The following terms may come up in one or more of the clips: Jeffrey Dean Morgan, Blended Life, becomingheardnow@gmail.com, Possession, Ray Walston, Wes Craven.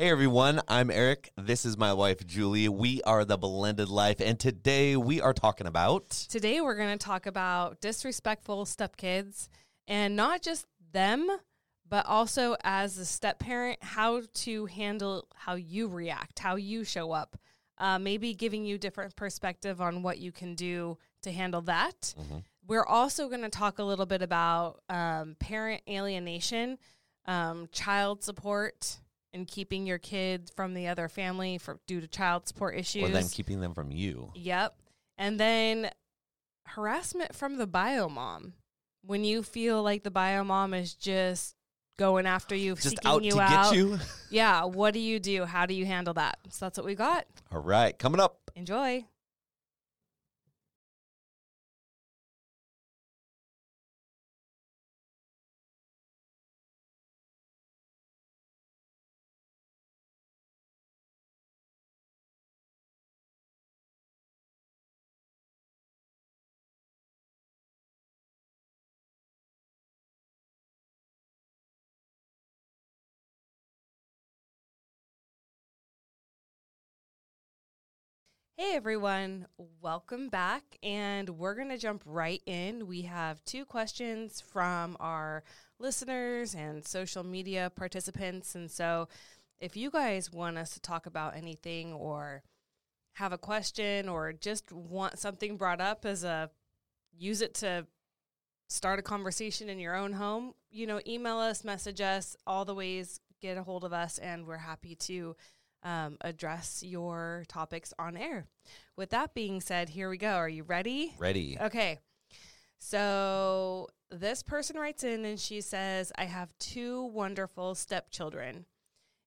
Hey everyone, I'm Eric. This is my wife, Julie. We are the Blended Life, and today we are talking about... Today we're going to talk about disrespectful stepkids, and not just them, but also as a step-parent, how to handle how you react, how you show up, maybe giving you different perspective on what you can do to handle that. Mm-hmm. We're also going to talk a little bit about parent alienation, child support, and keeping your kid from the other family due to child support issues. Or then keeping them from you. Yep. And then harassment from the bio mom. When you feel like the bio mom is just going after you, just seeking you out. Just out to get you? Yeah. What do you do? How do you handle that? So that's what we got. All right. Coming up. Enjoy. Hey everyone, welcome back, and we're going to jump right in. We have two questions from our listeners and social media participants, and so if you guys want us to talk about anything or have a question or just want something brought up as use it to start a conversation in your own home, email us, message us, all the ways, get a hold of us, and we're happy to address your topics on air. With that being said, here we go. Are you ready? Ready. Okay. So this person writes in and she says, I have two wonderful stepchildren.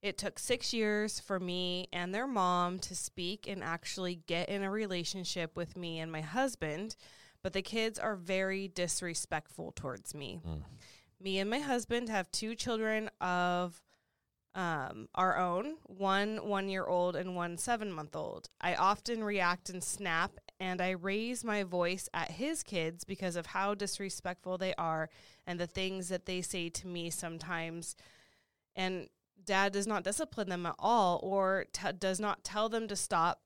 It took 6 years for me and their mom to speak and actually get in a relationship with me and my husband, but the kids are very disrespectful towards me. Mm. Me and my husband have two children of our own, one 1-year-old and one 7-month-old. I often react and snap, and I raise my voice at his kids because of how disrespectful they are and the things that they say to me sometimes. And Dad does not discipline them at all or does not tell them to stop,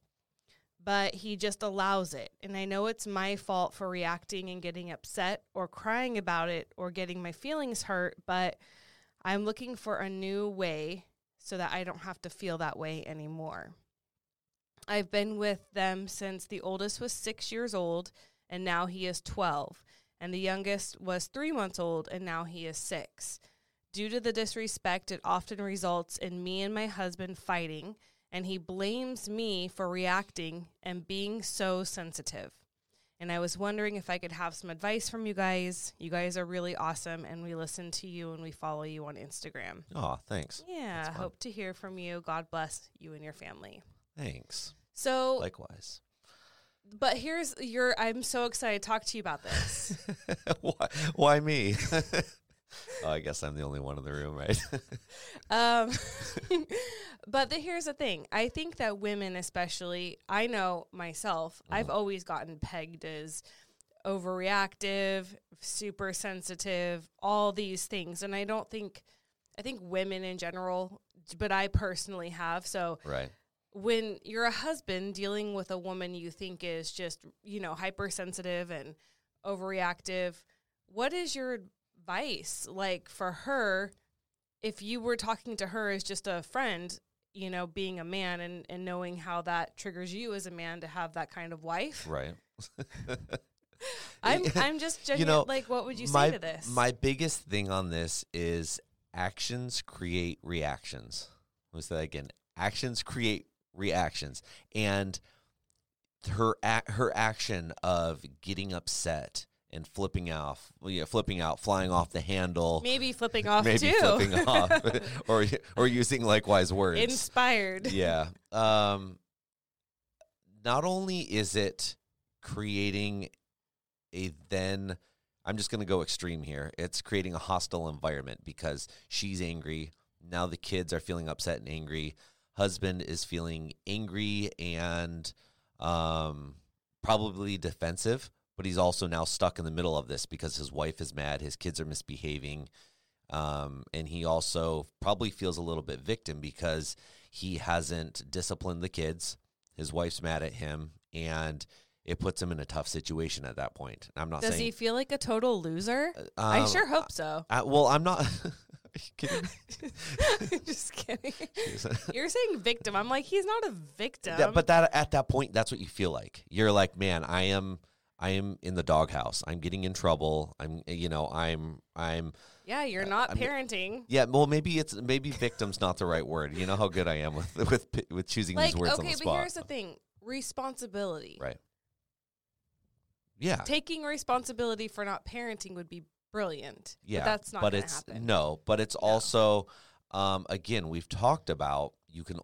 but he just allows it. And I know it's my fault for reacting and getting upset or crying about it or getting my feelings hurt, but I'm looking for a new way so that I don't have to feel that way anymore. I've been with them since the oldest was 6 years old, and now he is 12. And the youngest was 3 months old, and now he is 6. Due to the disrespect, it often results in me and my husband fighting, and he blames me for reacting and being so sensitive. And I was wondering if I could have some advice from you guys. You guys are really awesome, and we listen to you, and we follow you on Instagram. Oh, thanks. Yeah, hope to hear from you. God bless you and your family. Thanks. So likewise. But here's I'm so excited to talk to you about this. Why me? Oh, I guess I'm the only one in the room, right? But here's the thing. I think that women especially, I know myself, I've always gotten pegged as overreactive, super sensitive, all these things. And I think women in general, but I personally have. So right. When you're a husband dealing with a woman you think is just, hypersensitive and overreactive, what is your advice, like for her, if you were talking to her as just a friend, you know, being a man and knowing how that triggers you as a man to have that kind of wife. Right. I'm just genuine, like, what would you say to this? My biggest thing on this is actions create reactions. Was that again? Actions create reactions. And her action of getting upset and flipping out, flying off the handle. Maybe flipping off maybe too. Maybe flipping off or using likewise words. Inspired. Yeah. Not only is it creating I'm just going to go extreme here. It's creating a hostile environment because she's angry. Now the kids are feeling upset and angry. Husband is feeling angry and probably defensive. But he's also now stuck in the middle of this because his wife is mad, his kids are misbehaving, and he also probably feels a little bit victim because he hasn't disciplined the kids. His wife's mad at him, and it puts him in a tough situation at that point. I'm not. Does he feel like a total loser? I sure hope so. I'm not. Are you kidding me? I'm just kidding. You're saying victim. I'm like, he's not a victim. But at that point, that's what you feel like. You're like, man, I am in the doghouse. I'm getting in trouble. I'm. Yeah, you're not parenting. Yeah, well, maybe victim's not the right word. You know how good I am with choosing these words on the spot. Okay, but here's the thing: responsibility. Right. Yeah. Taking responsibility for not parenting would be brilliant. Yeah, but that's not going to happen. No, but it's also, again, we've talked about you can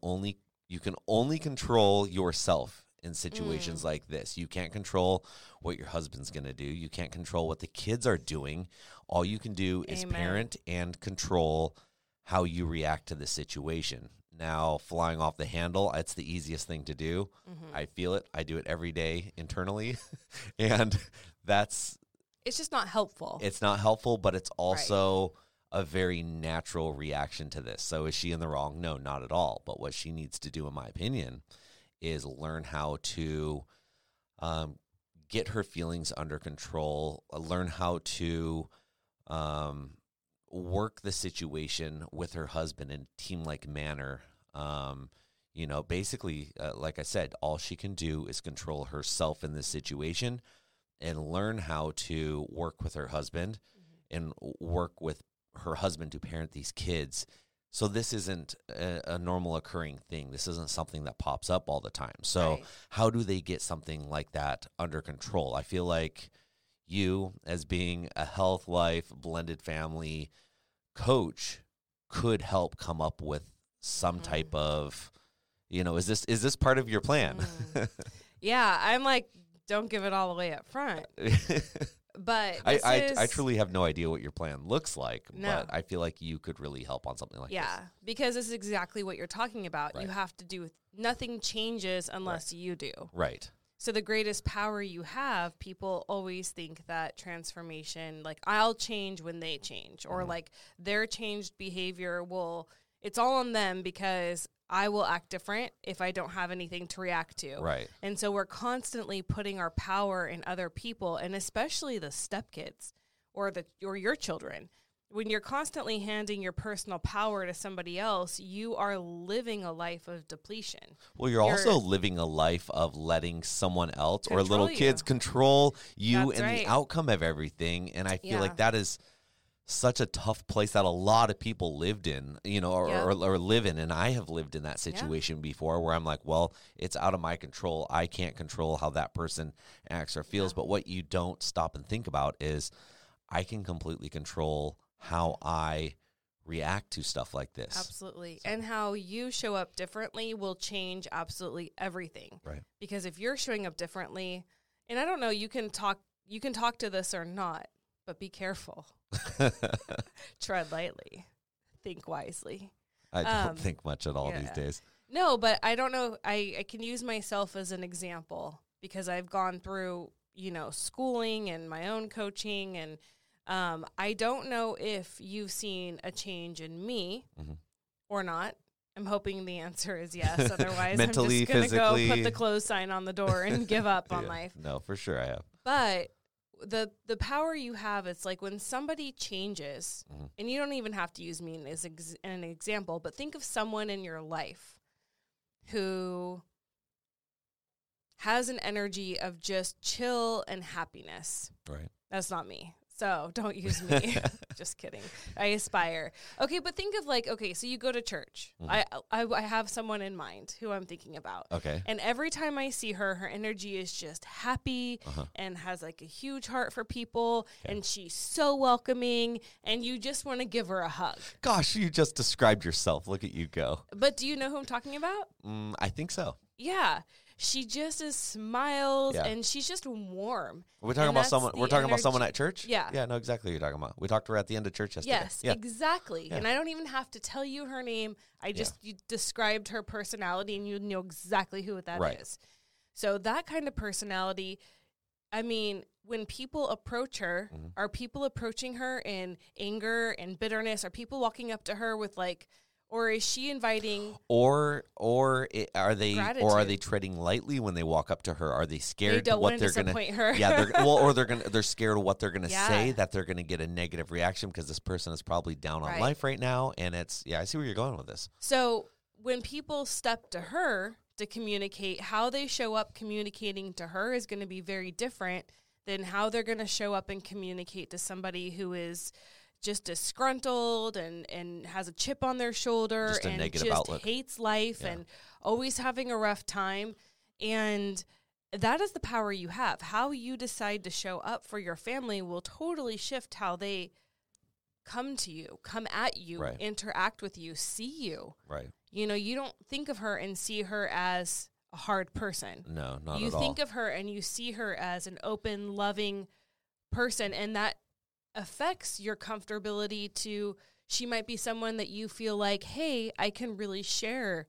only control yourself. In situations like this, you can't control what your husband's going to do. You can't control what the kids are doing. All you can do is parent and control how you react to the situation. Now, flying off the handle, it's the easiest thing to do. Mm-hmm. I feel it. I do it every day internally. And it's just not helpful. It's not helpful, but it's also a very natural reaction to this. So is she in the wrong? No, not at all. But what she needs to do, in my opinion, is learn how to get her feelings under control, learn how to work the situation with her husband in a team-like manner. Basically, like I said, all she can do is control herself in this situation and learn how to work with her husband and work with her husband to parent these kids. So this isn't a normal occurring thing. This isn't something that pops up all the time. So how do they get something like that under control? I feel like you, as being a Health Life blended family coach, could help come up with some type of, is this part of your plan? Yeah, I'm like, don't give it all away up front. But I truly have no idea what your plan looks like, but I feel like you could really help on something like this. Yeah, because this is exactly what you're talking about. Right. You have to do nothing changes unless you do. Right. So the greatest power you have, people always think that transformation, like I'll change when they change or like their changed behavior it's all on them because I will act different if I don't have anything to react to. Right. And so we're constantly putting our power in other people, and especially the stepkids or your children. When you're constantly handing your personal power to somebody else, you are living a life of depletion. Well, you're also living a life of letting someone else or little kids control you. That's and the outcome of everything. And I feel like that is such a tough place that a lot of people lived in, or live in. And I have lived in that situation before where I'm like, well, it's out of my control. I can't control how that person acts or feels. But what you don't stop and think about is I can completely control how I react to stuff like this. Absolutely. So. And how you show up differently will change absolutely everything. Right. Because if you're showing up differently, and I don't know, you can talk to this or not, but be careful. Tread lightly. Think wisely. I don't think much at all these days. No, but I don't know. I can use myself as an example because I've gone through, schooling and my own coaching. And I don't know if you've seen a change in me or not. I'm hoping the answer is yes. Otherwise, mentally, I'm just going to go put the close sign on the door and give up on life. No, for sure I have. But the power you have, it's like when somebody changes, mm-hmm. and you don't even have to use me as an example, but think of someone in your life who has an energy of just chill and happiness. Right. That's not me. So don't use me. Just kidding. I aspire. Okay, but think of like, okay, so you go to church. Mm-hmm. I have someone in mind who I'm thinking about. Okay. And every time I see her, her energy is just happy and has like a huge heart for people. Okay. And she's so welcoming. And you just want to give her a hug. Gosh, you just described yourself. Look at you go. But do you know who I'm talking about? I think so. Yeah. She just smiles, and she's just warm. We're talking about someone. We're talking about someone at church. Yeah, yeah, no, exactly. What you're talking about. We talked to her at the end of church yesterday. Yes, yeah. Exactly. Yeah. And I don't even have to tell you her name. I just you described her personality, and you know exactly who that is. So that kind of personality. I mean, when people approach her, mm-hmm. are people approaching her in anger and bitterness? Are people walking up to her with like? Or is she inviting? Or are they treading lightly when they walk up to her? Are they scared? They don't what want to disappoint her. Yeah, they're scared of what they're gonna say, that they're gonna get a negative reaction because this person is probably down on life right now. And it's I see where you're going with this. So when people step to her to communicate, how they show up communicating to her is going to be very different than how they're going to show up and communicate to somebody who is. Just disgruntled and has a chip on their shoulder and just hates life and always having a rough time. And that is the power you have. How you decide to show up for your family will totally shift how they come to you, come at you, interact with you, see you. Right. You know, you don't think of her and see her as a hard person. No, not at all. You think of her and you see her as an open, loving person, and that affects your comfortability to she might be someone that you feel like, hey, I can really share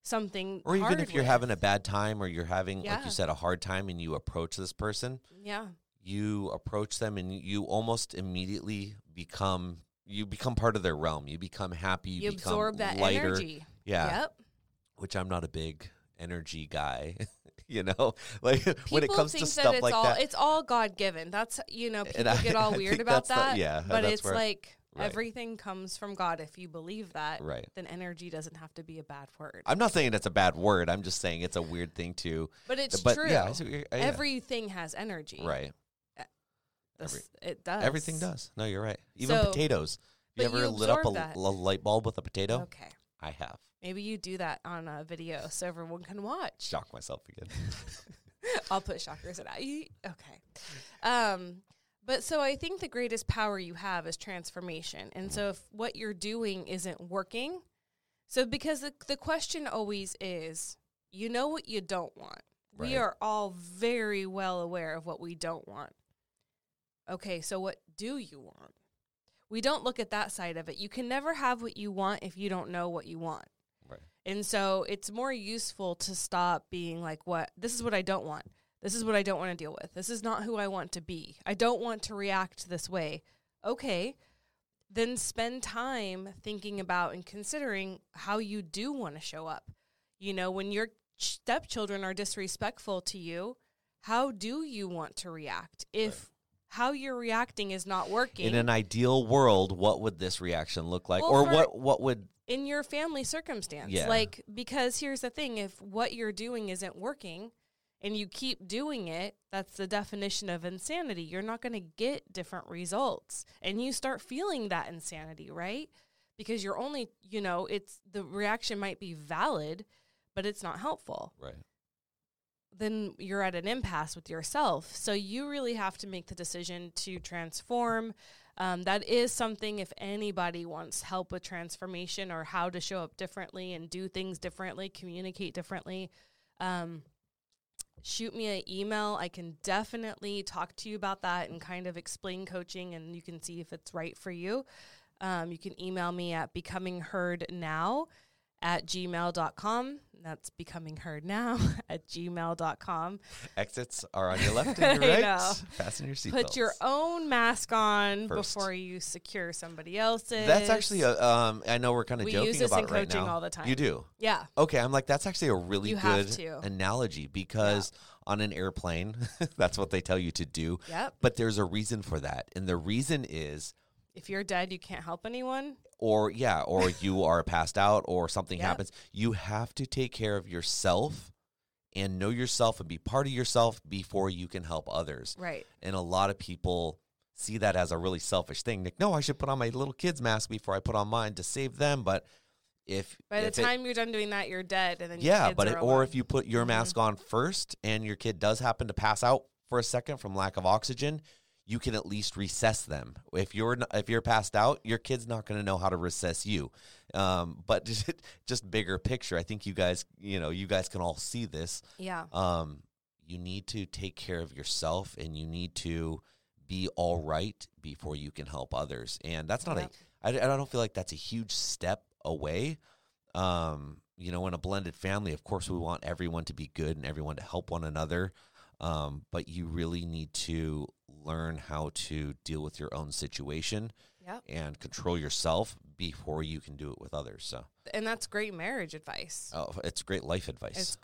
something. Or even if you're having a bad time or you're having, like you said, a hard time and you approach this person, you approach them and you almost immediately become part of their realm. You become happy. You become absorb that lighter. Energy. Yeah. Yep. Which I'm not a big energy guy. You know, like people when it comes to stuff like that, it's all God given. That's, you know, people get all weird about that. But it's like everything comes from God. If you believe that, then energy doesn't have to be a bad word. I'm not saying that's a bad word. I'm just saying it's a weird thing to. But it's true. Yeah, everything has energy. Right. It does. Everything does. No, you're right. Even potatoes. You ever lit up a light bulb with a potato? Okay. I have. Maybe you do that on a video so everyone can watch. Shock myself again. I'll put shockers in. Okay. But so I think the greatest power you have is transformation. And so if what you're doing isn't working, so because the question always is, you know what you don't want. Right. We are all very well aware of what we don't want. Okay, so what do you want? We don't look at that side of it. You can never have what you want if you don't know what you want. Right. And so it's more useful to stop being like, "What? This is what I don't want. This is what I don't want to deal with. This is not who I want to be. I don't want to react this way." Okay. Then spend time thinking about and considering how you do want to show up. You know, when your stepchildren are disrespectful to you, how do you want to react? How you're reacting is not working. In an ideal world, what would this reaction look like? Well, or what would... In your family circumstance. Yeah. Like, because here's the thing. If what you're doing isn't working and you keep doing it, that's the definition of insanity. You're not going to get different results. And you start feeling that insanity, right? Because you're only, you know, it's the reaction might be valid, but it's not helpful. Right. Then you're at an impasse with yourself. So you really have to make the decision to transform. That is something if anybody wants help with transformation or how to show up differently and do things differently, communicate differently, shoot me an email. I can definitely talk to you about that and kind of explain coaching, and you can see if it's right for you. You can email me at becomingheardnow at gmail.com. That's becomingheardnow@gmail.com. Exits are on your left and your right. Fasten your seatbelts. Put your own mask on first before you secure somebody else's. That's actually a, I know we're kind of joking about it right now. We use this in coaching all the time. You do? Yeah. Okay, I'm like, that's actually a really good analogy because on an airplane, that's what they tell you to do. Yep. But there's a reason for that. And the reason is, if you're dead, you can't help anyone. Or, yeah, or you are passed out or something happens. You have to take care of yourself and know yourself and be part of yourself before you can help others. Right. And a lot of people see that as a really selfish thing. Like, no, I should put on my little kid's mask before I put on mine to save them. But if By the time you're done doing that, you're dead. And then or if you put your mask on first and your kid does happen to pass out for a second from lack of oxygen, you can at least recess them. If you're passed out, your kid's not going to know how to recess you. But just bigger picture, I think you guys can all see this. Yeah. You need to take care of yourself, and you need to be all right before you can help others. And that's not I don't feel like that's a huge step away. In a blended family, of course, we want everyone to be good and everyone to help one another. But you really need to learn how to deal with your own situation and control yourself before you can do it with others. So, and that's great marriage advice. Oh, it's great life advice.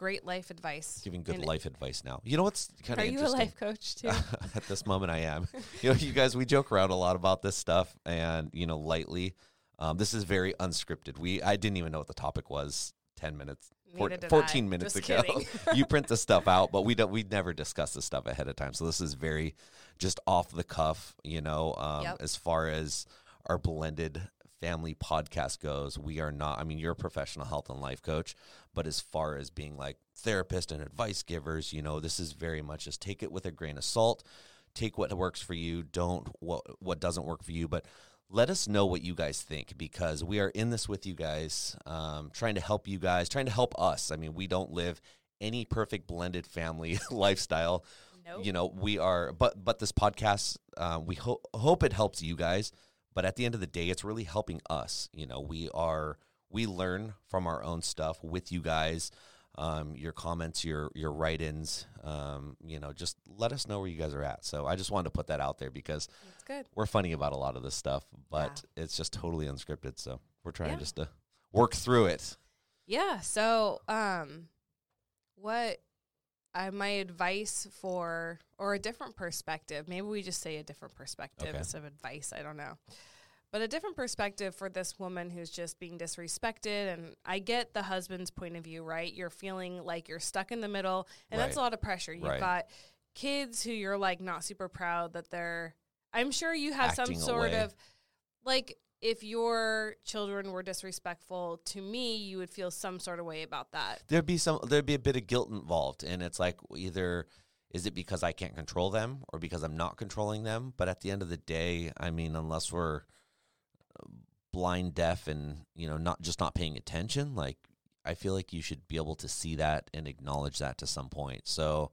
Giving good life advice now. You know what's kind of interesting? Are you a life coach too? At this moment, I am. You guys, we joke around a lot about this stuff, and lightly. This is very unscripted. I didn't even know what the topic was 14 minutes ago. You print the stuff out, but we never discuss this stuff ahead of time. So this is very just off the cuff, as far as our blended family podcast goes. We are not, you're a professional health and life coach, but as far as being like therapist and advice givers, this is very much just take it with a grain of salt, take what works for you, don't what doesn't work for you, but let us know what you guys think, because we are in this with you guys, trying to help you guys, trying to help us. We don't live any perfect blended family lifestyle. Nope. We are, but this podcast, we hope it helps you guys. But at the end of the day, it's really helping us. We learn from our own stuff with you guys. Your comments, your write-ins, just let us know where you guys are at. So I just wanted to put that out there because we're funny about a lot of this stuff, but it's just totally unscripted. So we're trying just to work through it. Yeah. So, my advice or a different perspective, maybe we just say a different perspective instead of advice. I don't know. But a different perspective for this woman who's just being disrespected. And I get the husband's point of view, right? You're feeling like you're stuck in the middle. And that's a lot of pressure. You've got kids who you're like not super proud that they're, I'm sure you have acting some sort away. Of, like if your children were disrespectful to me, you would feel some sort of way about that. There'd be a bit of guilt involved. And it's like either, is it because I can't control them or because I'm not controlling them? But at the end of the day, unless we're blind, deaf, and not paying attention, like I feel like you should be able to see that and acknowledge that to some point. So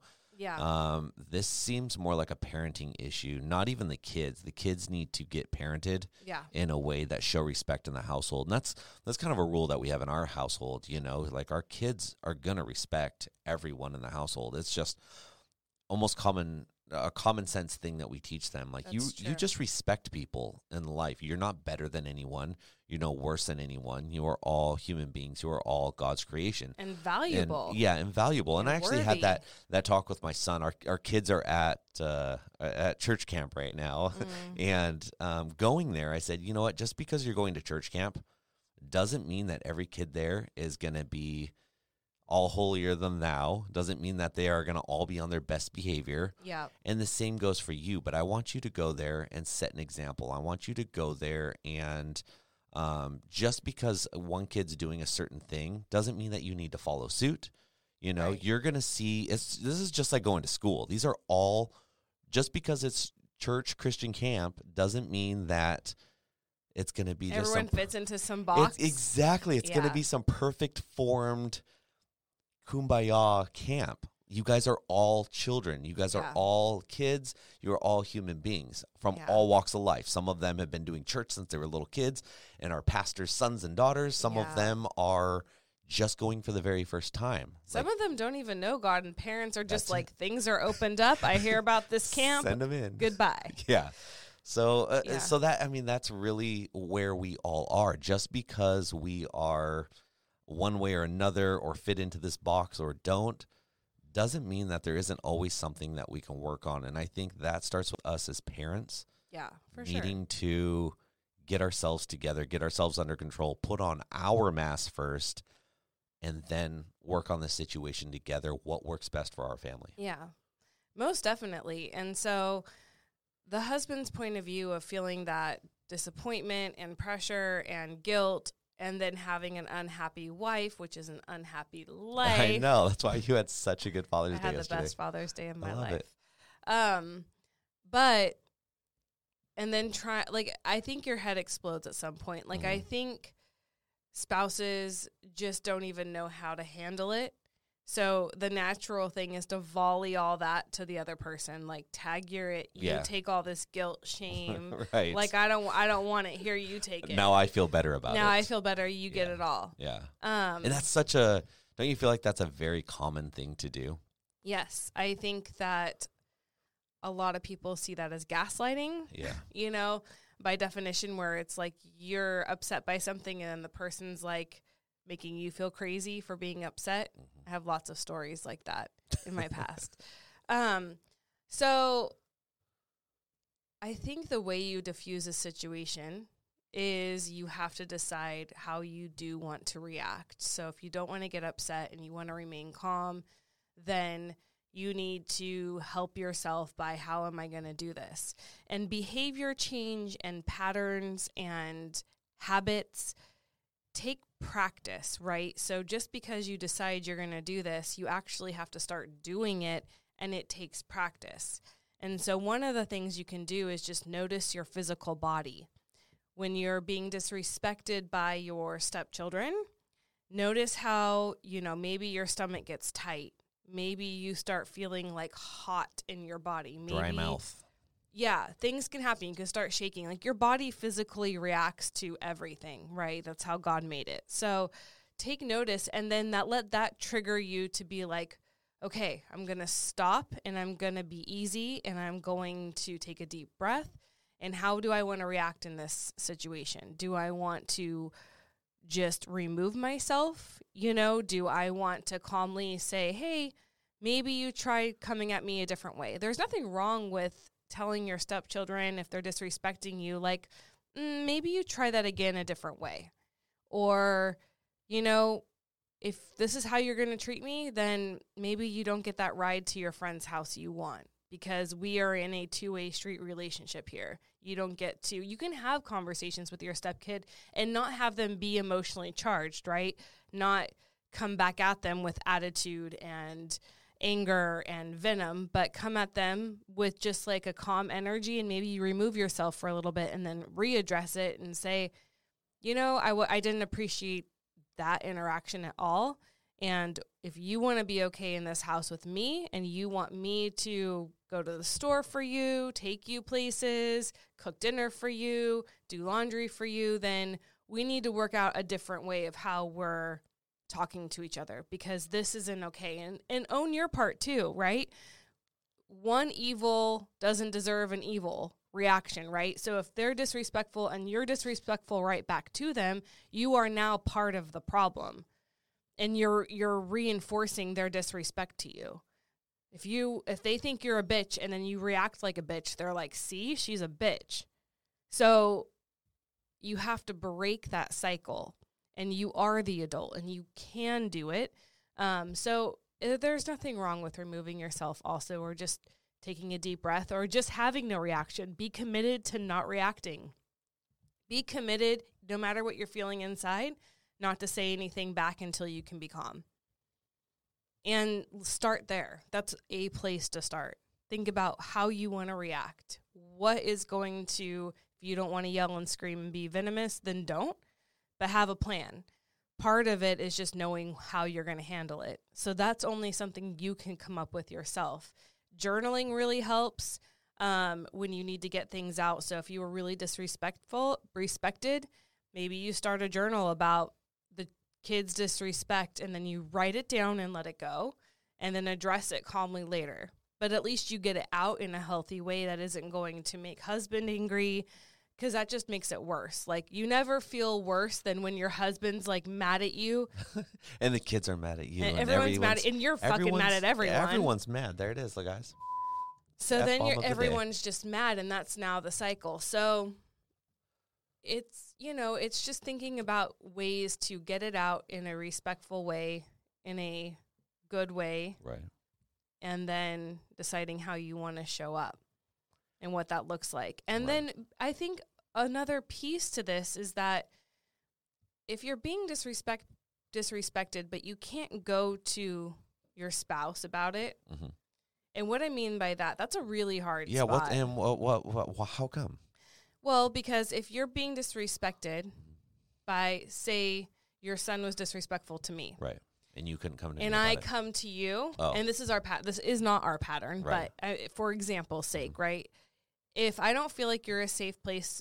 this seems more like a parenting issue. Not even the kids need to get parented in a way that show respect in the household. And that's kind of a rule that we have in our household, like our kids are gonna respect everyone in the household. It's just almost a common sense thing that we teach them. Like you just respect people in life. You're not better than anyone. You're no worse than anyone. You are all human beings. You are all God's creation. And valuable. Invaluable. And I actually had that talk with my son. Our kids are at church camp right now. Mm. And going there, I said, you know what, just because you're going to church camp doesn't mean that every kid there is going to be all holier than thou, doesn't mean that they are going to all be on their best behavior. Yeah. And the same goes for you, but I want you to go there and set an example. I want you to go there and just because one kid's doing a certain thing doesn't mean that you need to follow suit. You're going to see, this is just like going to school. These are all, just because it's church Christian camp doesn't mean that it's going to be everyone fits into some box. It's going to be some perfect formed kumbaya camp. you guys are all children. You guys are all kids. You're all human beings from all walks of life. Some of them have been doing church since they were little kids and are pastors' sons and daughters. Some of them are just going for the very first time. Some of them don't even know God, and parents are just like, things are opened up. I hear about this camp. Send them in. Goodbye. Yeah. So, so that, I mean, that's really where we all are. Just because we are one way or another or fit into this box or don't, doesn't mean that there isn't always something that we can work on. And I think that starts with us as parents. Yeah, for needing sure. Needing to get ourselves together, get ourselves under control, put on our mask first, and then work on the situation together, what works best for our family. Yeah, most definitely. And so the husband's point of view of feeling that disappointment and pressure and guilt, and then having an unhappy wife, which is an unhappy life. I know. That's why you had such a good Father's Day yesterday. I had the best Father's Day of my life. But, and then I think your head explodes at some point. Like, I think spouses just don't even know how to handle it. So the natural thing is to volley all that to the other person, like tag your it. You take all this guilt, shame. Right. Like, I don't want it. Here, you take it. Now I feel better about it. Now I feel better. You get it all. Yeah. And that's such a, don't you feel like that's a very common thing to do? Yes. I think that a lot of people see that as gaslighting. Yeah. You know, by definition, where it's like you're upset by something and then the person's like making you feel crazy for being upset. I have lots of stories like that in my past. So I think the way you diffuse a situation is you have to decide how you do want to react. So if you don't want to get upset and you want to remain calm, then you need to help yourself by, how am I going to do this? And behavior change and patterns and habits take practice, right? So just because you decide you're going to do this, you actually have to start doing it, and it takes practice. And so one of the things you can do is just notice your physical body. When you're being disrespected by your stepchildren, notice how, you know, maybe your stomach gets tight. Maybe you start feeling like hot in your body. Maybe, dry mouth. Yeah, things can happen. You can start shaking. Like, your body physically reacts to everything, right? That's how God made it. So take notice, and then let that trigger you to be like, okay, I'm going to stop, and I'm going to be easy, and I'm going to take a deep breath. And how do I want to react in this situation? Do I want to just remove myself? You know, do I want to calmly say, hey, maybe you try coming at me a different way? There's nothing wrong with telling your stepchildren, if they're disrespecting you, like, maybe you try that again a different way. Or, you know, if this is how you're going to treat me, then maybe you don't get that ride to your friend's house you want, because we are in a two-way street relationship here. You can have conversations with your stepkid and not have them be emotionally charged, right? Not come back at them with attitude and anger and venom, but come at them with just like a calm energy, and maybe you remove yourself for a little bit and then readdress it and say, you know, I didn't appreciate that interaction at all. And if you want to be okay in this house with me, and you want me to go to the store for you, take you places, cook dinner for you, do laundry for you, then we need to work out a different way of how we're talking to each other, because this isn't okay. And own your part too, right? One evil doesn't deserve an evil reaction, right? So if they're disrespectful and you're disrespectful right back to them, you are now part of the problem, and you're reinforcing their disrespect to you. If they think you're a bitch and then you react like a bitch, they're like, see, she's a bitch. So you have to break that cycle. And you are the adult, and you can do it. So there's nothing wrong with removing yourself also, or just taking a deep breath, or just having no reaction. Be committed to not reacting. Be committed, no matter what you're feeling inside, not to say anything back until you can be calm. And start there. That's a place to start. Think about how you want to react. What is going to, if you don't want to yell and scream and be venomous, then don't. But have a plan. part of it is just knowing how you're going to handle it. So that's only something you can come up with yourself. Journaling really helps when you need to get things out. So if you were really disrespected, maybe you start a journal about the kids' disrespect, and then you write it down and let it go, and then address it calmly later. But at least you get it out in a healthy way that isn't going to make husband angry, because that just makes it worse. Like, you never feel worse than when your husband's, like, mad at you. And the kids are mad at you. And everyone's mad. And you're fucking mad at everyone. Yeah, everyone's mad. There it is, guys. So then everyone's just mad, and that's now the cycle. So it's, it's just thinking about ways to get it out in a respectful way, in a good way. Right. And then deciding how you want to show up and what that looks like. And then I think another piece to this is that if you're being disrespected, but you can't go to your spouse about it. Mm-hmm. And what I mean by that, that's a really hard spot. What, how come? Well, because if you're being disrespected by, say, your son was disrespectful to me. Right. And you couldn't come to me. And I come to you. Oh. And this is this is not our pattern, right. But for example's sake, mm-hmm. right? If I don't feel like you're a safe place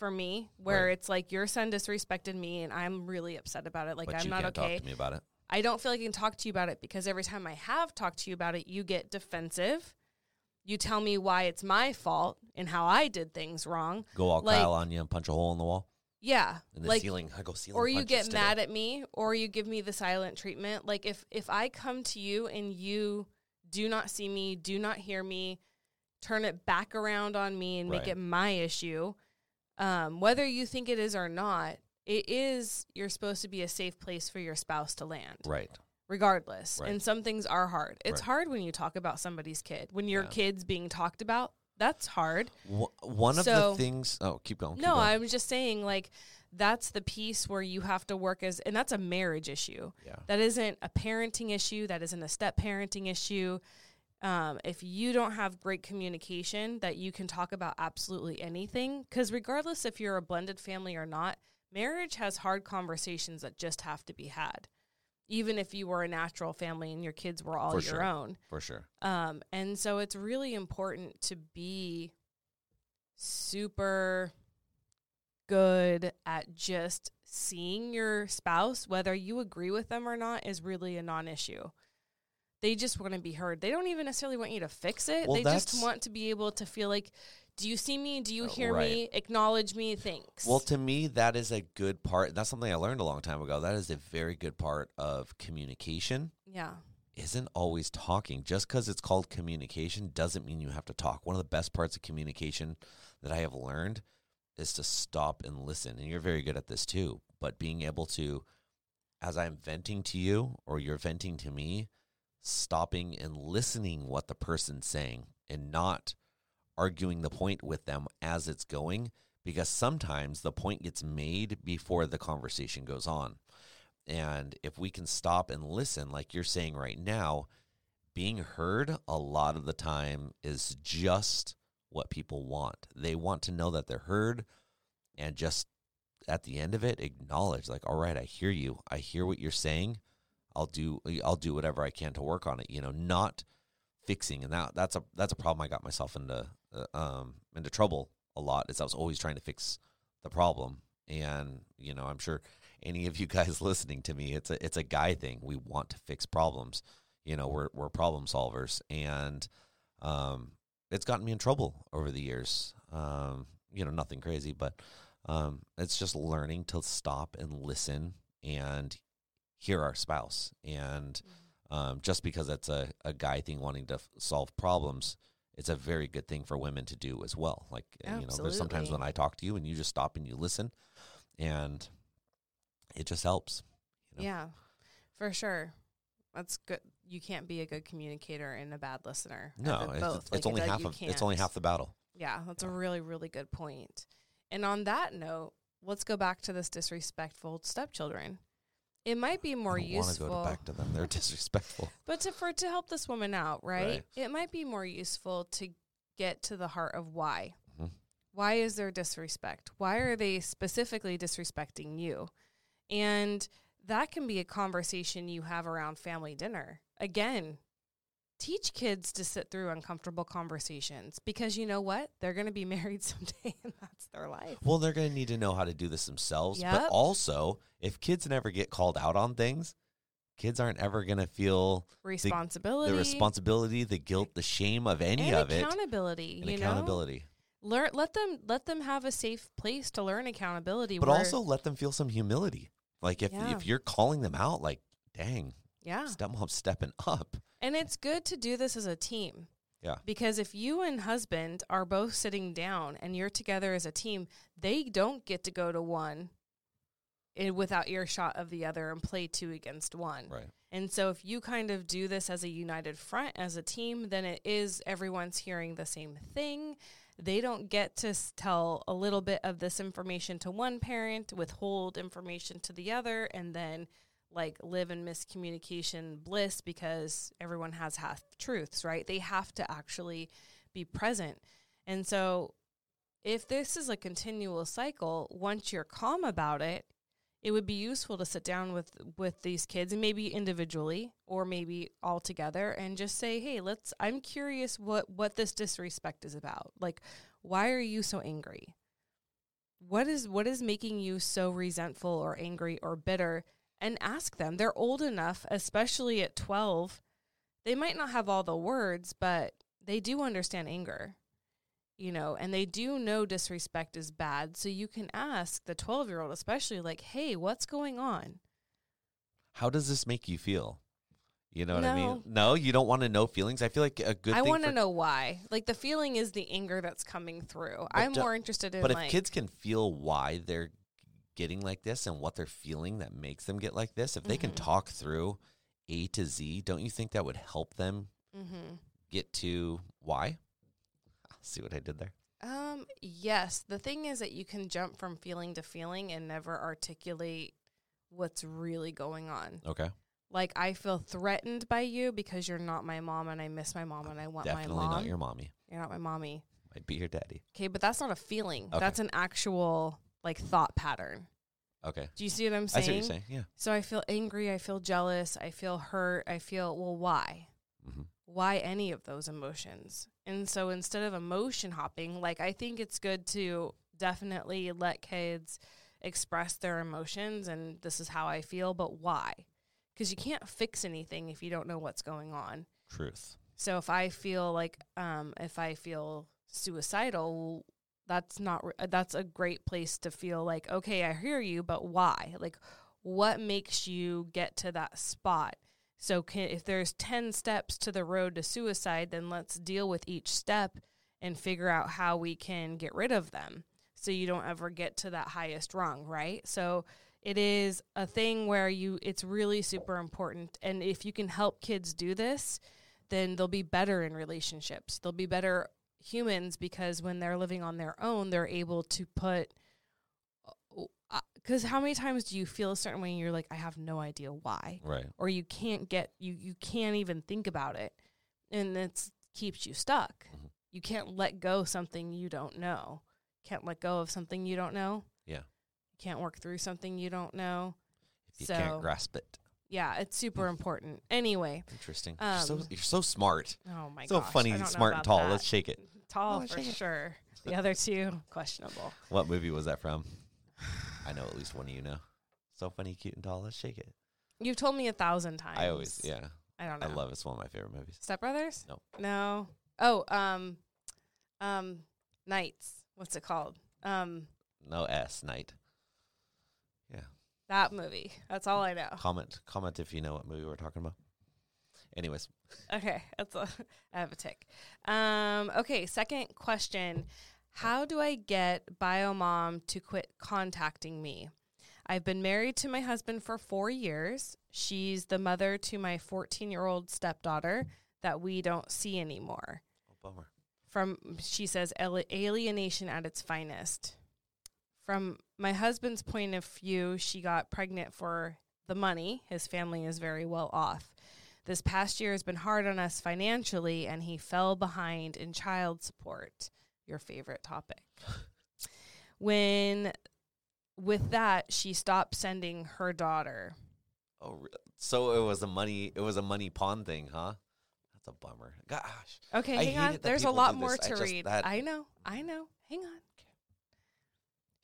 for me, where right. it's like your son disrespected me and I'm really upset about it, but I'm not okay. You can't talk to me about it. I don't feel like I can talk to you about it, because every time I have talked to you about it, you get defensive. You tell me why it's my fault and how I did things wrong. Go all Kyle on you and punch a hole in the wall. Yeah. And the ceiling. I go ceiling. Or you get mad at me, or you give me the silent treatment. Like, if I come to you and you do not see me, do not hear me, turn it back around on me and make it my issue, whether you think it is or not, you're supposed to be a safe place for your spouse to land. Right. Regardless. Right. And some things are hard. It's hard when you talk about somebody's kid, when your kid's being talked about. That's hard. One of the things... Oh, keep going. No, I was just saying, that's the piece where you have to work as... And that's a marriage issue. Yeah. That isn't a parenting issue. That isn't a step-parenting issue. If you don't have great communication, that you can talk about absolutely anything. Because regardless if you're a blended family or not, marriage has hard conversations that just have to be had. Even if you were a natural family and your kids were all your own. For sure. And so it's really important to be super good at just seeing your spouse, whether you agree with them or not, is really a non-issue. They just want to be heard. They don't even necessarily want you to fix it. Well, they just want to be able to feel like, do you see me? Do you hear me? Acknowledge me. Thanks. Well, to me, that is a good part. That's something I learned a long time ago. That is a very good part of communication. Yeah. Isn't always talking. Just because it's called communication doesn't mean you have to talk. One of the best parts of communication that I have learned is to stop and listen. And you're very good at this too. But being able to, as I'm venting to you or you're venting to me, stopping and listening what the person's saying and not arguing the point with them as it's going, because sometimes the point gets made before the conversation goes on. And if we can stop and listen, like you're saying right now, being heard a lot of the time is just what people want. They want to know that they're heard, and just at the end of it, acknowledge, all right, I hear you. I hear what you're saying. I'll do whatever I can to work on it, not fixing. And that's a problem I got myself into trouble a lot, is I was always trying to fix the problem. And, I'm sure any of you guys listening to me, it's a guy thing. We want to fix problems. We're problem solvers, and it's gotten me in trouble over the years. Nothing crazy, but it's just learning to stop and listen and hear our spouse. And just because that's a guy thing, wanting to solve problems, it's a very good thing for women to do as well. There's sometimes when I talk to you and you just stop and you listen, and it just helps. Yeah, for sure. That's good. You can't be a good communicator and a bad listener. No, it's only half the battle. Yeah, that's a really, really good point. And on that note, let's go back to this disrespectful stepchildren. It might be more useful. I don't want to go back to them. They're disrespectful. But to help this woman out, right? It might be more useful to get to the heart of why. Mm-hmm. Why is there disrespect? Why are they specifically disrespecting you? And that can be a conversation you have around family dinner. Again, teach kids to sit through uncomfortable conversations, because you know what? They're going to be married someday, and that's their life. Well, they're going to need to know how to do this themselves. Yep. But also, if kids never get called out on things, kids aren't ever going to feel the responsibility, the guilt, the shame of any and of accountability, it. And accountability. Let them have a safe place to learn accountability. But also let them feel some humility. Like if you're calling them out, like, dang. Yeah. Stepmom's stepping up. And it's good to do this as a team. Yeah. Because if you and husband are both sitting down and you're together as a team, they don't get to go to one without earshot of the other and play two against one. Right. And so if you kind of do this as a united front, as a team, then it is everyone's hearing the same thing. They don't get to tell a little bit of this information to one parent, withhold information to the other, and then like live in miscommunication bliss because everyone has half truths, right? They have to actually be present. And so if this is a continual cycle, once you're calm about it, it would be useful to sit down with these kids, and maybe individually or maybe all together, and just say, hey, I'm curious what this disrespect is about. Like, why are you so angry? What is making you so resentful or angry or bitter? And ask them. They're old enough, especially at 12. They might not have all the words, but they do understand anger, and they do know disrespect is bad. So you can ask the 12-year-old, especially, like, hey, what's going on? How does this make you feel? You know what I mean? No, you don't want to know feelings. I feel like a good thing. I want to know why. Like, the feeling is the anger that's coming through. I'm more interested in, like. But if kids can feel why they're getting like this and what they're feeling that makes them get like this, if they can talk through A to Z, don't you think that would help them get to why? See what I did there? Yes. The thing is that you can jump from feeling to feeling and never articulate what's really going on. Okay. Like, I feel threatened by you because you're not my mom, and I miss my mom, and I want my mom. Definitely not your mommy. You're not my mommy. I'd be your daddy. Okay, but that's not a feeling. Okay. That's an actual, like, thought pattern. Okay. Do you see what I'm saying? I see what you're saying, yeah. So I feel angry, I feel jealous, I feel hurt, I feel, well, why? Mm-hmm. Why any of those emotions? And so instead of emotion hopping, like, I think it's good to definitely let kids express their emotions, and this is how I feel, but why? Because you can't fix anything if you don't know what's going on. Truth. So if I feel like, if I feel suicidal, that's a great place to feel like, okay, I hear you, but why? Like, what makes you get to that spot? So if there's 10 steps to the road to suicide, then let's deal with each step and figure out how we can get rid of them so you don't ever get to that highest rung, right? So it is a thing where it's really super important. And if you can help kids do this, then they'll be better in relationships. They'll be better humans, because when they're living on their own, they're able to put, because how many times do you feel a certain way and you're like, I have no idea why, right? Or you can't get, you can't even think about it, and it keeps you stuck. Mm-hmm. You can't let go something you don't know. Can't let go of something you don't know. Yeah. You can't work through something you don't know. If you can't grasp it. Yeah, it's super important. Anyway. Interesting. You're so smart. Oh, my gosh. So funny, smart, and tall. That. Let's shake it. Tall for sure. The other two, questionable. What movie was that from? I know at least one of you know. So funny, cute, and tall. Let's shake it. You've told me 1,000 times. I always, yeah. I don't know. I love it. It's one of my favorite movies. Step Brothers? No. No. Oh, Nights. What's it called? No S, Night. Yeah. That movie. That's all I know. Comment if you know what movie we're talking about. Anyways. Okay. I have a tick. Okay. Second question. How do I get BioMom to quit contacting me? I've been married to my husband for 4 years. She's the mother to my 14-year-old stepdaughter that we don't see anymore. Oh, bummer. She says, alienation at its finest. From my husband's point of view, she got pregnant for the money. His family is very well off. This past year has been hard on us financially, and he fell behind in child support. Your favorite topic. With that, she stopped sending her daughter. Oh, so it was a money pawn thing, huh? That's a bummer. Gosh. Okay, hang on. There's a lot more to read. I know. Hang on.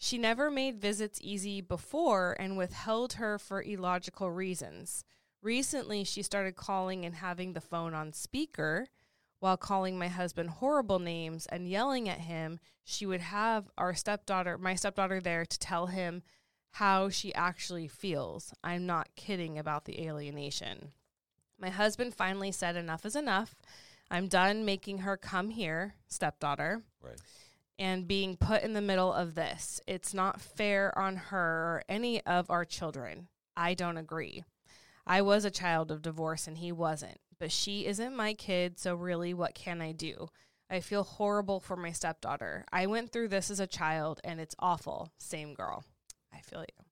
She never made visits easy before and withheld her for illogical reasons. Recently, she started calling and having the phone on speaker. While calling my husband horrible names and yelling at him, she would have my stepdaughter there to tell him how she actually feels. I'm not kidding about the alienation. My husband finally said enough is enough. I'm done making her come here, stepdaughter, right, and being put in the middle of this. It's not fair on her or any of our children. I don't agree. I was a child of divorce and he wasn't, but she isn't my kid, so really what can I do? I feel horrible for my stepdaughter. I went through this as a child and it's awful. Same girl. I feel you.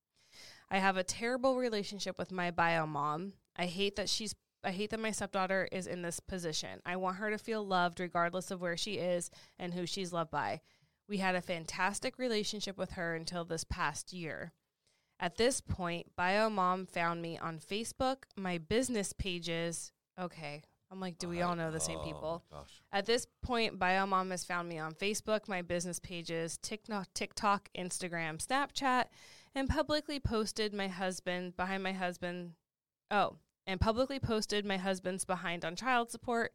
I have a terrible relationship with my bio mom. I hate that my stepdaughter is in this position. I want her to feel loved regardless of where she is and who she's loved by. We had a fantastic relationship with her until this past year. At this point, bio mom found me on Facebook, my business pages. Okay, I'm like, do we all know the same people? Gosh. At this point, bio mom has found me on Facebook, my business pages, TikTok, Instagram, Snapchat, and publicly posted my husband's behind on child support,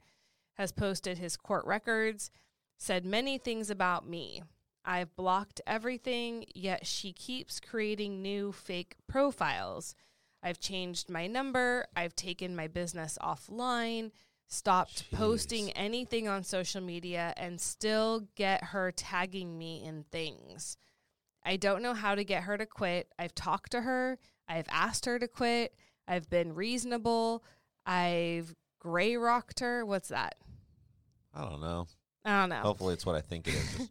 has posted his court records, said many things about me. I've blocked everything, yet she keeps creating new fake profiles. I've changed my number. I've taken my business offline, stopped posting anything on social media, and still get her tagging me in things. I don't know how to get her to quit. I've talked to her. I've asked her to quit. I've been reasonable. I've gray rocked her. What's that? I don't know. Hopefully it's what I think it is.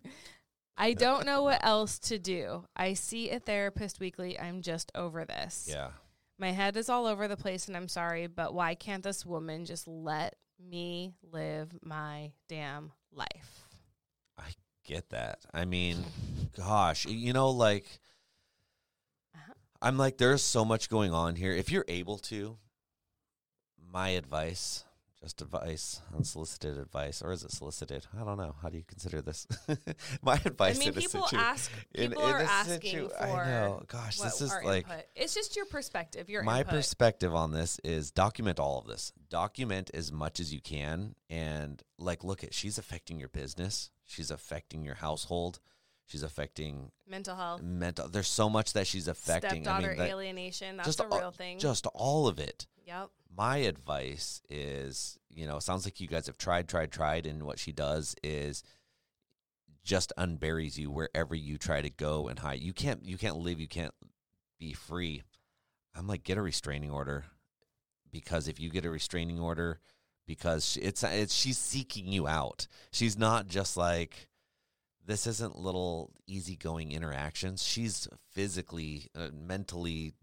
I don't know what else to do. I see a therapist weekly. I'm just over this. Yeah. My head is all over the place, and I'm sorry, but why can't this woman just let me live my damn life? I get that. I mean, gosh, you know, like, I'm like, there's so much going on here. If you're able to, my advice, just advice, unsolicited advice, or is it solicited? I don't know. How do you consider this? My advice. I mean, people are asking for. I know. Gosh, this is like input. It's just your perspective. My input. Perspective on this is document all of this. Document as much as you can, and like, look at she's affecting your business. She's affecting your household. She's affecting mental health. There's so much that she's affecting. Stepdaughter alienation. That's a real thing. Just all of it. Yep. My advice is, you know, it sounds like you guys have tried, and what she does is just unburies you wherever you try to go and hide. You can't live, you can't be free. I'm like, get a restraining order, because if you get a restraining order, because she's seeking you out. She's not just like, this isn't little easygoing interactions. She's physically, mentally,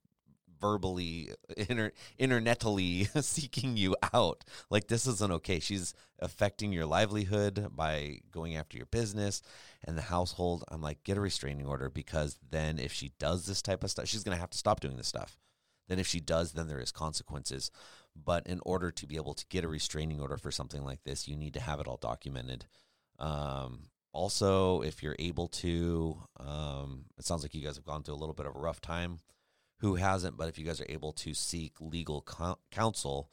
verbally, internetally seeking you out. Like, this isn't okay. She's affecting your livelihood by going after your business and the household. I'm like, get a restraining order, because then if she does this type of stuff, she's going to have to stop doing this stuff. Then if she does, then there is consequences. But in order to be able to get a restraining order for something like this, you need to have it all documented. Also, if you're able to, it sounds like you guys have gone through a little bit of a rough time. Who hasn't? But if you guys are able to seek legal counsel,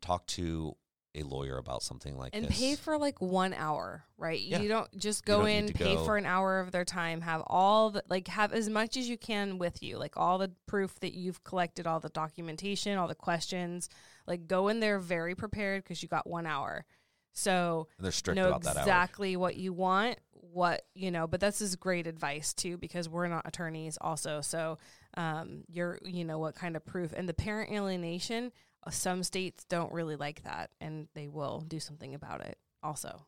talk to a lawyer about something like this. And pay for like 1 hour, right? Yeah. You don't just go in, pay for an hour of their time, have as much as you can with you, like all the proof that you've collected, all the documentation, all the questions, like go in there very prepared, because you got 1 hour. So they're strict about that hour. Know exactly what you want. But this is great advice too, because we're not attorneys also. So what kind of proof, and the parent alienation, some states don't really like that, and they will do something about it also.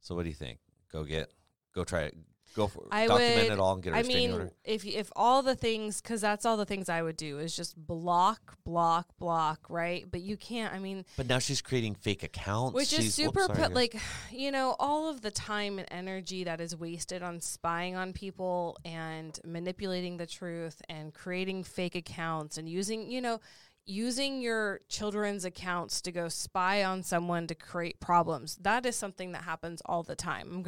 So what do you think? Document it all and get a restraining order. If all the things, because that's all the things I would do is just block, right? But you can't. But now she's creating fake accounts, which is super. All of the time and energy that is wasted on spying on people and manipulating the truth and creating fake accounts and using. using your children's accounts to go spy on someone to create problems, that is something that happens all the time.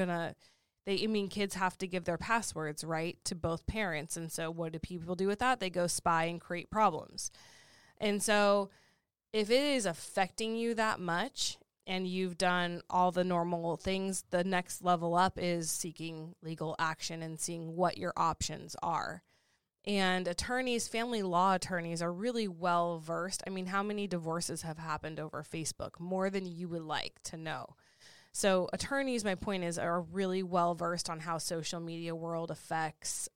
Kids have to give their passwords, right, to both parents. And so what do people do with that? They go spy and create problems. And so if it is affecting you that much and you've done all the normal things, the next level up is seeking legal action and seeing what your options are. And attorneys, family law attorneys, are really well versed. I mean, how many divorces have happened over Facebook? More than you would like to know. So attorneys, my point is, are really well versed on how social media world affects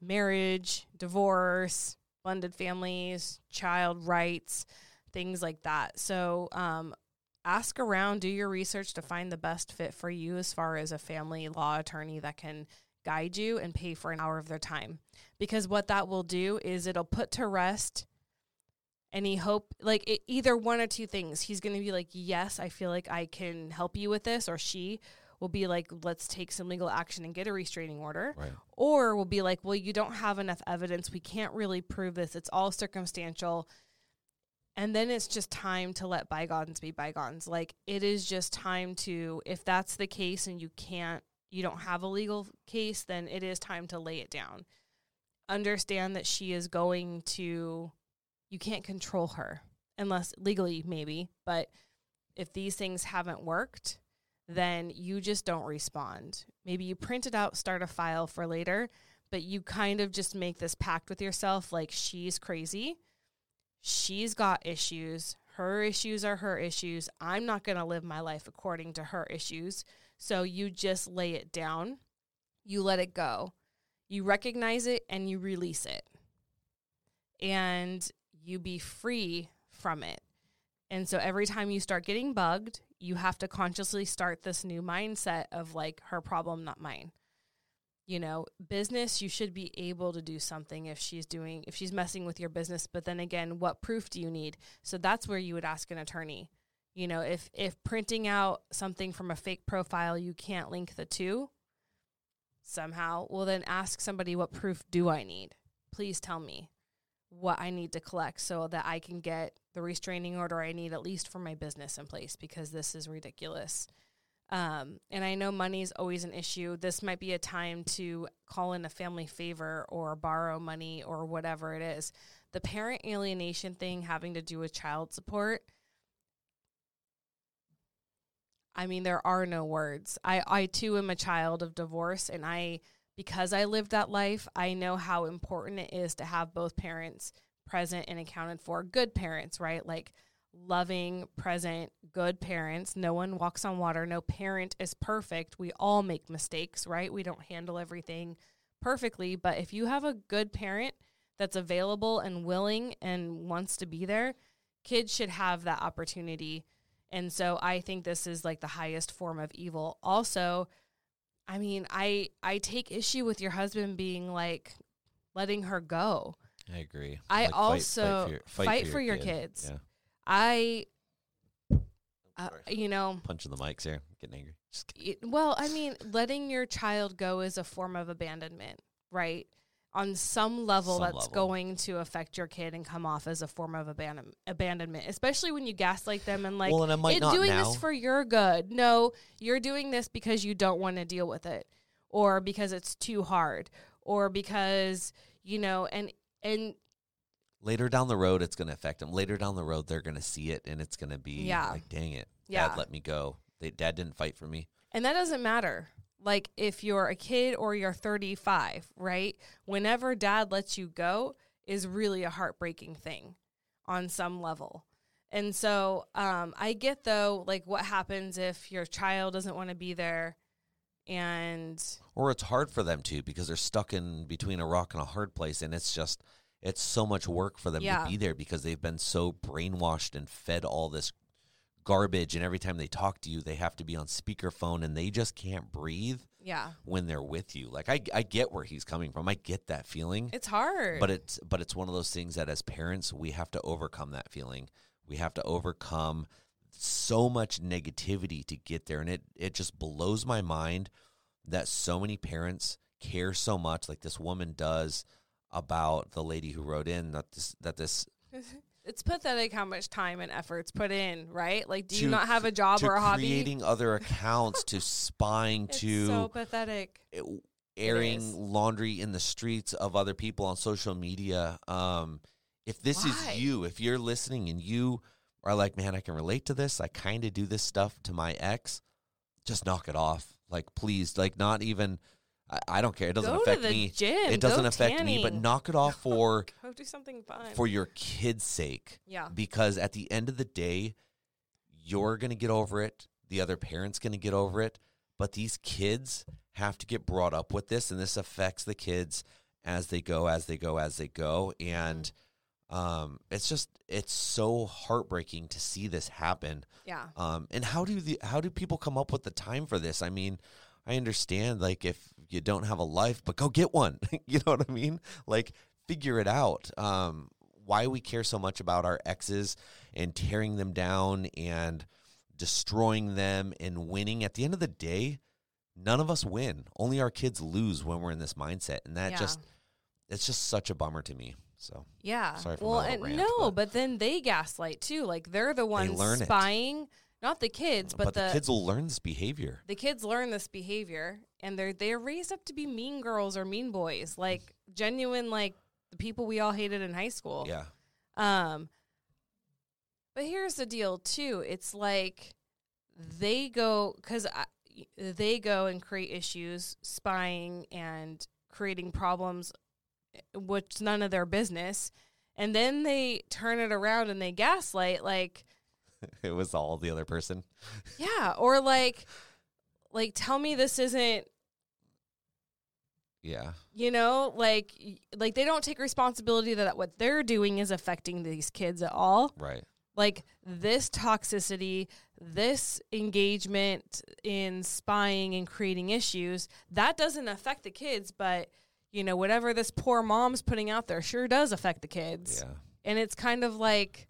marriage, divorce, blended families, child rights, things like that. So ask around, do your research to find the best fit for you as far as a family law attorney that can guide you and pay for an hour of their time. Because what that will do is it'll put to rest any hope, like either one or two things. He's going to be like, yes, I feel like I can help you with this. Or she will be like, let's take some legal action and get a restraining order. Right. Or will be like, well, you don't have enough evidence. We can't really prove this. It's all circumstantial. And then it's just time to let bygones be bygones. Like, it is just time to, if that's the case and you don't have a legal case, then it is time to lay it down. Understand that you can't control her, unless legally maybe, but if these things haven't worked, then you just don't respond. Maybe you print it out, start a file for later, but you kind of just make this pact with yourself, like, she's crazy. She's got issues. Her issues are her issues. I'm not going to live my life according to her issues. So you just lay it down. You let it go. You recognize it and you release it. And you be free from it. And so every time you start getting bugged, you have to consciously start this new mindset of, like, her problem, not mine. You know, business, you should be able to do something if she's messing with your business. But then again, what proof do you need? So that's where you would ask an attorney. You know, if printing out something from a fake profile, you can't link the two somehow, well, then ask somebody, what proof do I need? Please tell me what I need to collect so that I can get the restraining order I need, at least for my business, in place, because this is ridiculous. And I know money is always an issue. This might be a time to call in a family favor or borrow money or whatever it is. The parent alienation thing having to do with child support, I mean, there are no words. I too am a child of divorce, and because I lived that life, I know how important it is to have both parents present and accounted for. Good parents, right? Like, loving, present, good parents. No one walks on water. No parent is perfect. We all make mistakes, right? We don't handle everything perfectly. But if you have a good parent that's available and willing and wants to be there, kids should have that opportunity. And so I think this is, like, the highest form of evil. Also, I mean, I take issue with your husband being like, letting her go. I agree. I like, also fight for your kids. Yeah. Punching the mics here, getting angry. Letting your child go is a form of abandonment, right? On some level, going to affect your kid and come off as a form of abandonment, especially when you gaslight them and this for your good. No, you're doing this because you don't want to deal with it, or because it's too hard, or because, you know, and later down the road, it's going to affect them. Later down the road, they're going to see it, and it's going to be like, dang it. Yeah. Dad let me go. Dad didn't fight for me. And that doesn't matter. Like, if you're a kid or you're 35, right? Whenever dad lets you go is really a heartbreaking thing on some level. And so I get, though, like, what happens if your child doesn't want to be there? Or it's hard for them to, because they're stuck in between a rock and a hard place, and it's just... It's so much work for them to be there, because they've been so brainwashed and fed all this garbage. And every time they talk to you, they have to be on speakerphone, and they just can't breathe when they're with you. Like, I get where he's coming from. I get that feeling. It's hard. But it's one of those things that as parents, we have to overcome that feeling. We have to overcome so much negativity to get there. And it just blows my mind that so many parents care so much, like this woman does, about the lady who wrote in, that this It's pathetic how much time and effort's put in, right? Like, do you not have a job or a hobby? Creating other accounts, to spying, it's to so pathetic. Airing laundry in the streets of other people on social media. If this is you, if you're listening and you are like, man, I can relate to this. I kind of do this stuff to my ex. Just knock it off. Like, please, like, not even... I don't care. It doesn't affect me. Gym. It doesn't affect me, but knock it off for go do something fun for your kids' sake. Yeah. Because at the end of the day, you're going to get over it. The other parent's going to get over it. But these kids have to get brought up with this, and this affects the kids as they go, as they go, as they go. And it's just, it's so heartbreaking to see this happen. Yeah. And how do people come up with the time for this? I mean, I understand, like, if you don't have a life, but go get one. You know what I mean? Like, figure it out. Why we care so much about our exes and tearing them down and destroying them and winning. At the end of the day, none of us win. Only our kids lose when we're in this mindset. And that it's just such a bummer to me. So, yeah. Sorry for my little rant, but then they gaslight too. Like, they're the ones spying. Not the kids, but the kids will learn this behavior. The kids learn this behavior, and they're raised up to be mean girls or mean boys, like genuine, like the people we all hated in high school. Yeah. But here's the deal too. It's like they go and create issues, spying and creating problems, which is none of their business, and then they turn it around and they gaslight, like. It was all the other person. Yeah. Or like, tell me this isn't. Yeah. You know, like they don't take responsibility that what they're doing is affecting these kids at all. Right. Like, this toxicity, this engagement in spying and creating issues, that doesn't affect the kids. But, you know, whatever this poor mom's putting out there sure does affect the kids. Yeah. And it's kind of like.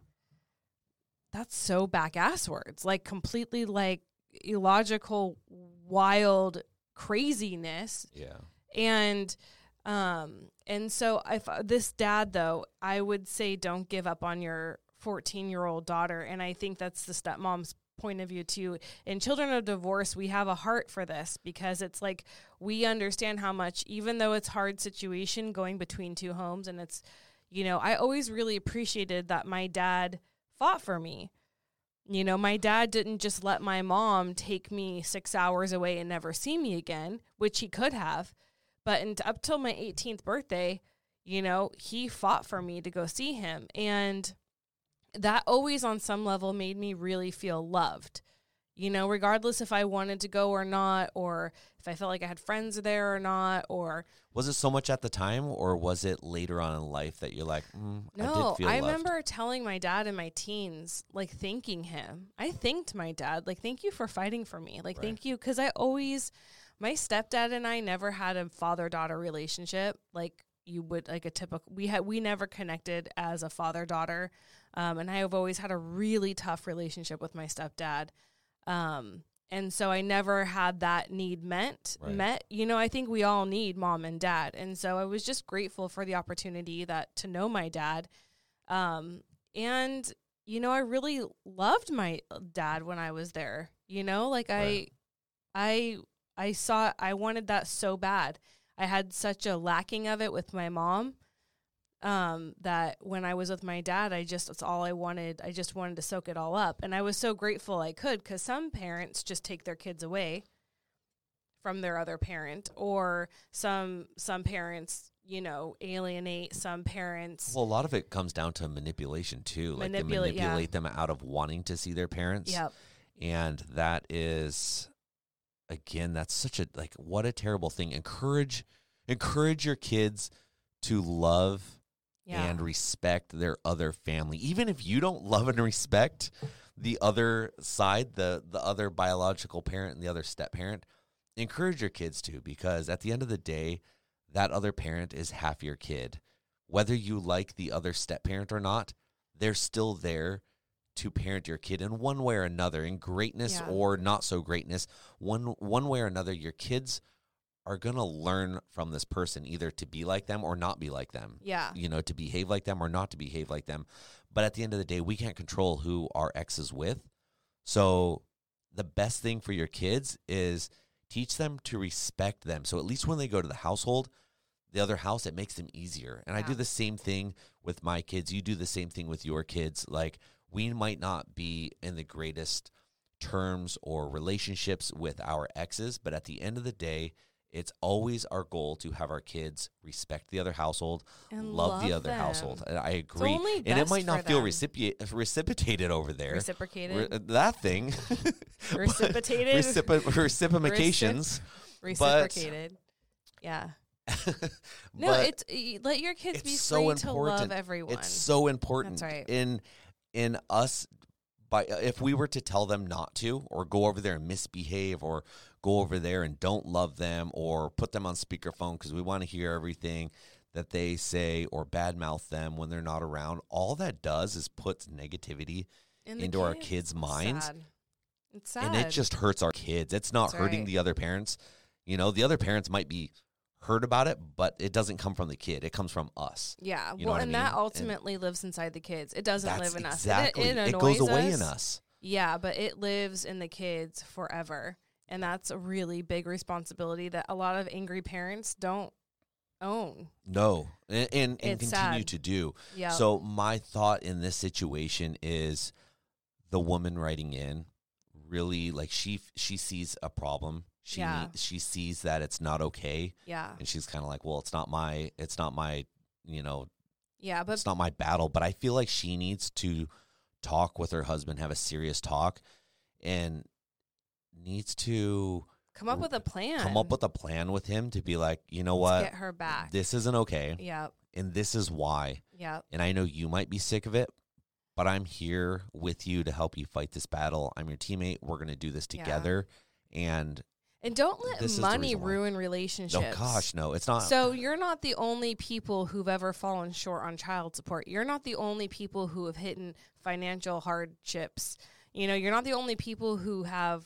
That's so back-ass words, like completely like illogical, wild craziness. Yeah. And so if this dad, though, I would say don't give up on your 14-year-old daughter. And I think that's the stepmom's point of view, too. In Children of Divorce, we have a heart for this because it's like we understand how much, even though it's a hard situation going between two homes. And it's, you know, I always really appreciated that my dad fought for me. You know, my dad didn't just let my mom take me 6 hours away and never see me again, which he could have. But up till my 18th birthday, you know, he fought for me to go see him. And that always on some level made me really feel loved, you know, regardless if I wanted to go or not, or if I felt like I had friends there or not, or... Was it so much at the time, or was it later on in life that you're like, I remember telling my dad in my teens, like, thanking him. I thanked my dad, like, thank you for fighting for me. Like, thank you, because my stepdad and I never had a father-daughter relationship. Like, you would, like, a typical... We never connected as a father-daughter, and I have always had a really tough relationship with my stepdad. And so I never had that need met, you know, I think we all need mom and dad. And so I was just grateful for the opportunity to know my dad. And you know, I really loved my dad when I was there, you know, like I wanted that so bad. I had such a lacking of it with my mom, that when I was with my dad, it's all I wanted. I just wanted to soak it all up. And I was so grateful I could, because some parents just take their kids away from their other parent, or some parents, you know, alienate some parents. Well, a lot of it comes down to manipulation too. Like, they manipulate them out of wanting to see their parents. Yep. And that is, again, that's such a, like, what a terrible thing. Encourage your kids to love and respect their other family. Even if you don't love and respect the other side, the other biological parent and the other step parent, encourage your kids to, because at the end of the day, that other parent is half your kid. Whether you like the other step parent or not, they're still there to parent your kid in one way or another, in greatness or not so greatness. One way or another, your kids are going to learn from this person either to be like them or not be like them. Yeah. You know, to behave like them or not to behave like them. But at the end of the day, we can't control who our ex is with. So the best thing for your kids is teach them to respect them. So at least when they go to the household, the other house, it makes them easier. And yeah. I do the same thing with my kids. You do the same thing with your kids. Like, we might not be in the greatest terms or relationships with our exes, but at the end of the day, it's always our goal to have our kids respect the other household and love the other household. And I agree. And it might not feel reciprocated over there. Reciprocated? That thing. Reciprocated? Reciprocations. Reciprocated. Yeah. No, it's let your kids be free to love everyone. It's so important. That's right. In us, if we were to tell them not to, or go over there and misbehave, or go over there and don't love them, or put them on speakerphone because we want to hear everything that they say, or badmouth them when they're not around, all that does is puts negativity into our kids' minds. It's sad. And it just hurts our kids. It's not hurting the other parents. You know, the other parents might be hurt about it, but it doesn't come from the kid. It comes from us. Yeah. You know what I mean? That ultimately lives inside the kids. It doesn't live in us. Exactly. It goes away in us. Yeah, but it lives in the kids forever. And that's a really big responsibility that a lot of angry parents don't own. No. And continue to do. Yep. So my thought in this situation is the woman writing in really, like, she sees a problem. She sees that it's not okay. Yeah. And she's kind of like, well, it's not my, you know, but it's not my battle. But I feel like she needs to talk with her husband, have a serious talk, and needs to come up with a plan with him to be like, you know what? Let's get her back. This isn't okay. Yeah. And this is why. Yeah. And I know you might be sick of it, but I'm here with you to help you fight this battle. I'm your teammate. We're going to do this together. Yeah. And don't let money ruin relationships. Oh, gosh, no, it's not. So you're not the only people who've ever fallen short on child support. You're not the only people who have hidden financial hardships. You know, you're not the only people who have,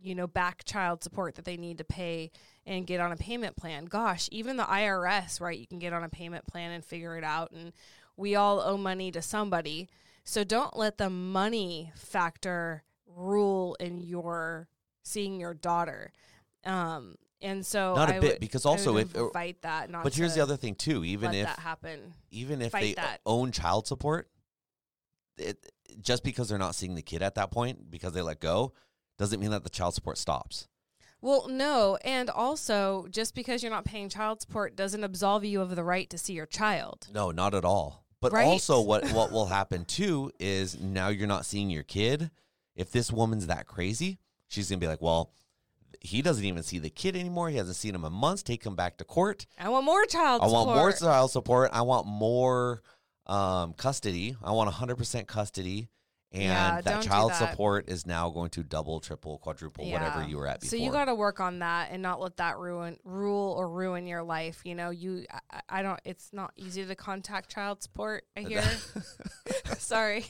you know, back child support that they need to pay and get on a payment plan. Gosh, even the IRS, right, you can get on a payment plan and figure it out. And we all owe money to somebody. So don't let the money factor rule in your seeing your daughter. And so not a I bit would, because also if fight that. Not but here's the other thing too. Even if that happen, even if they own child support, it just because they're not seeing the kid at that point because they let go doesn't mean that the child support stops. Well, no, and also just because you're not paying child support doesn't absolve you of the right to see your child. No, not at all. But also, what will happen too is now you're not seeing your kid. If this woman's that crazy, she's gonna be like, well, he doesn't even see the kid anymore. He hasn't seen him in months. Take him back to court. I want more child support. I want more custody. I want 100% custody. And that child support is now going to double, triple, quadruple, whatever you were at before. So you got to work on that and not let that ruin your life. You know, I don't. It's not easy to contact child support, I hear. Sorry.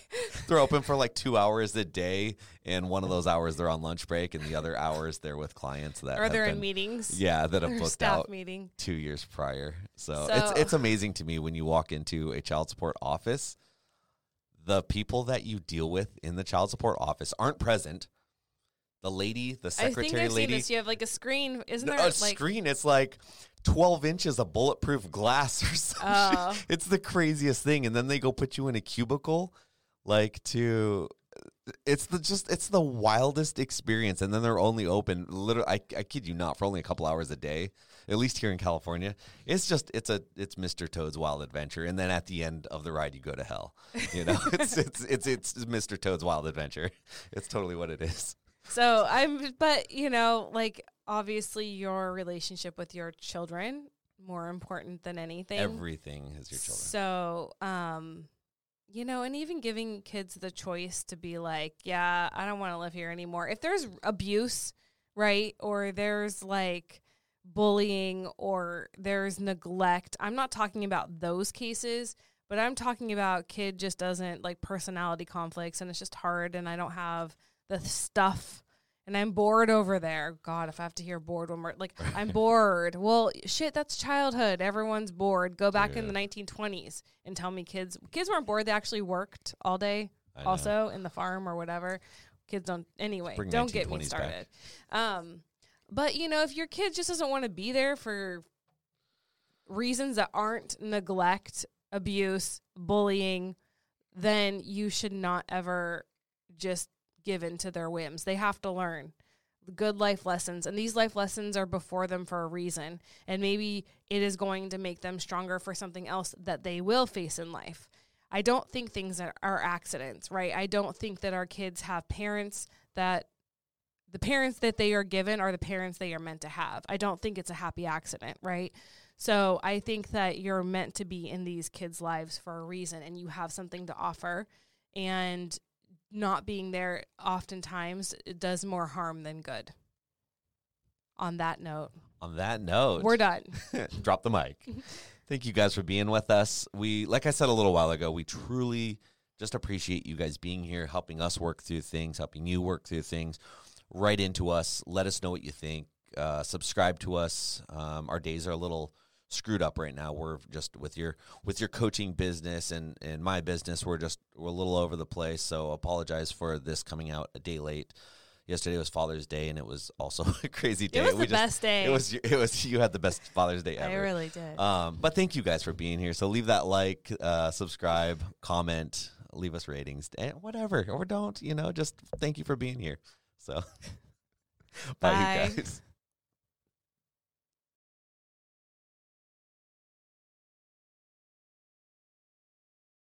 They're open for like 2 hours a day, and one of those hours they're on lunch break, and the other hours they're with clients that or they're in meetings. Yeah, that have booked out meeting 2 years prior. So it's amazing to me when you walk into a child support office. The people that you deal with in the child support office aren't present. The lady, the secretary lady. I think I've seen this. You have like a screen, isn't there? A screen. It's like 12 inches of bulletproof glass or something. Oh. It's the craziest thing. And then they go put you in a cubicle, it's the wildest experience. And then they're only open, literally, I kid you not, for only a couple hours a day, at least here in California. It's Mr. Toad's Wild Adventure. And then at the end of the ride, you go to hell. You know, it's Mr. Toad's Wild Adventure. It's totally what it is. So but you know, like, obviously your relationship with your children, more important than anything. Everything is your children. So, you know, and even giving kids the choice to be like, yeah, I don't want to live here anymore. If there's abuse, right, or there's like bullying or there's neglect, I'm not talking about those cases, but I'm talking about kid just doesn't like personality conflicts and it's just hard and I don't have the stuff and I'm bored over there. God, if I have to hear bored when we're like, I'm bored. Well, shit, that's childhood. Everyone's bored. Go back in the 1920s and tell me kids weren't bored. They actually worked all day also in the farm or whatever. Kids don't, anyway, don't get me started. But, you know, if your kid just doesn't want to be there for reasons that aren't neglect, abuse, bullying, then you should not ever just give in to their whims. They have to learn good life lessons, and these life lessons are before them for a reason, and maybe it is going to make them stronger for something else that they will face in life. I don't think things are accidents, right? I don't think that our kids have parents that the parents that they are given are the parents they are meant to have. I don't think it's a happy accident, right? So I think that you're meant to be in these kids' lives for a reason, and you have something to offer, and not being there oftentimes it does more harm than good. On that note. We're done. Drop the mic. Thank you guys for being with us. We, like I said a little while ago, we truly just appreciate you guys being here, helping us work through things, helping you work through things. Write into us. Let us know what you think. Subscribe to us. Our days are a little screwed up right now. We're just with your coaching business and my business, we're a little over the place. So apologize for this coming out a day late. Yesterday was Father's Day, and it was also a crazy day. It was best day. It was. You had the best Father's Day ever. I really did. But thank you guys for being here. So leave that like, subscribe, comment, leave us ratings, whatever, or don't. You know, just thank you for being here. So, bye, you guys.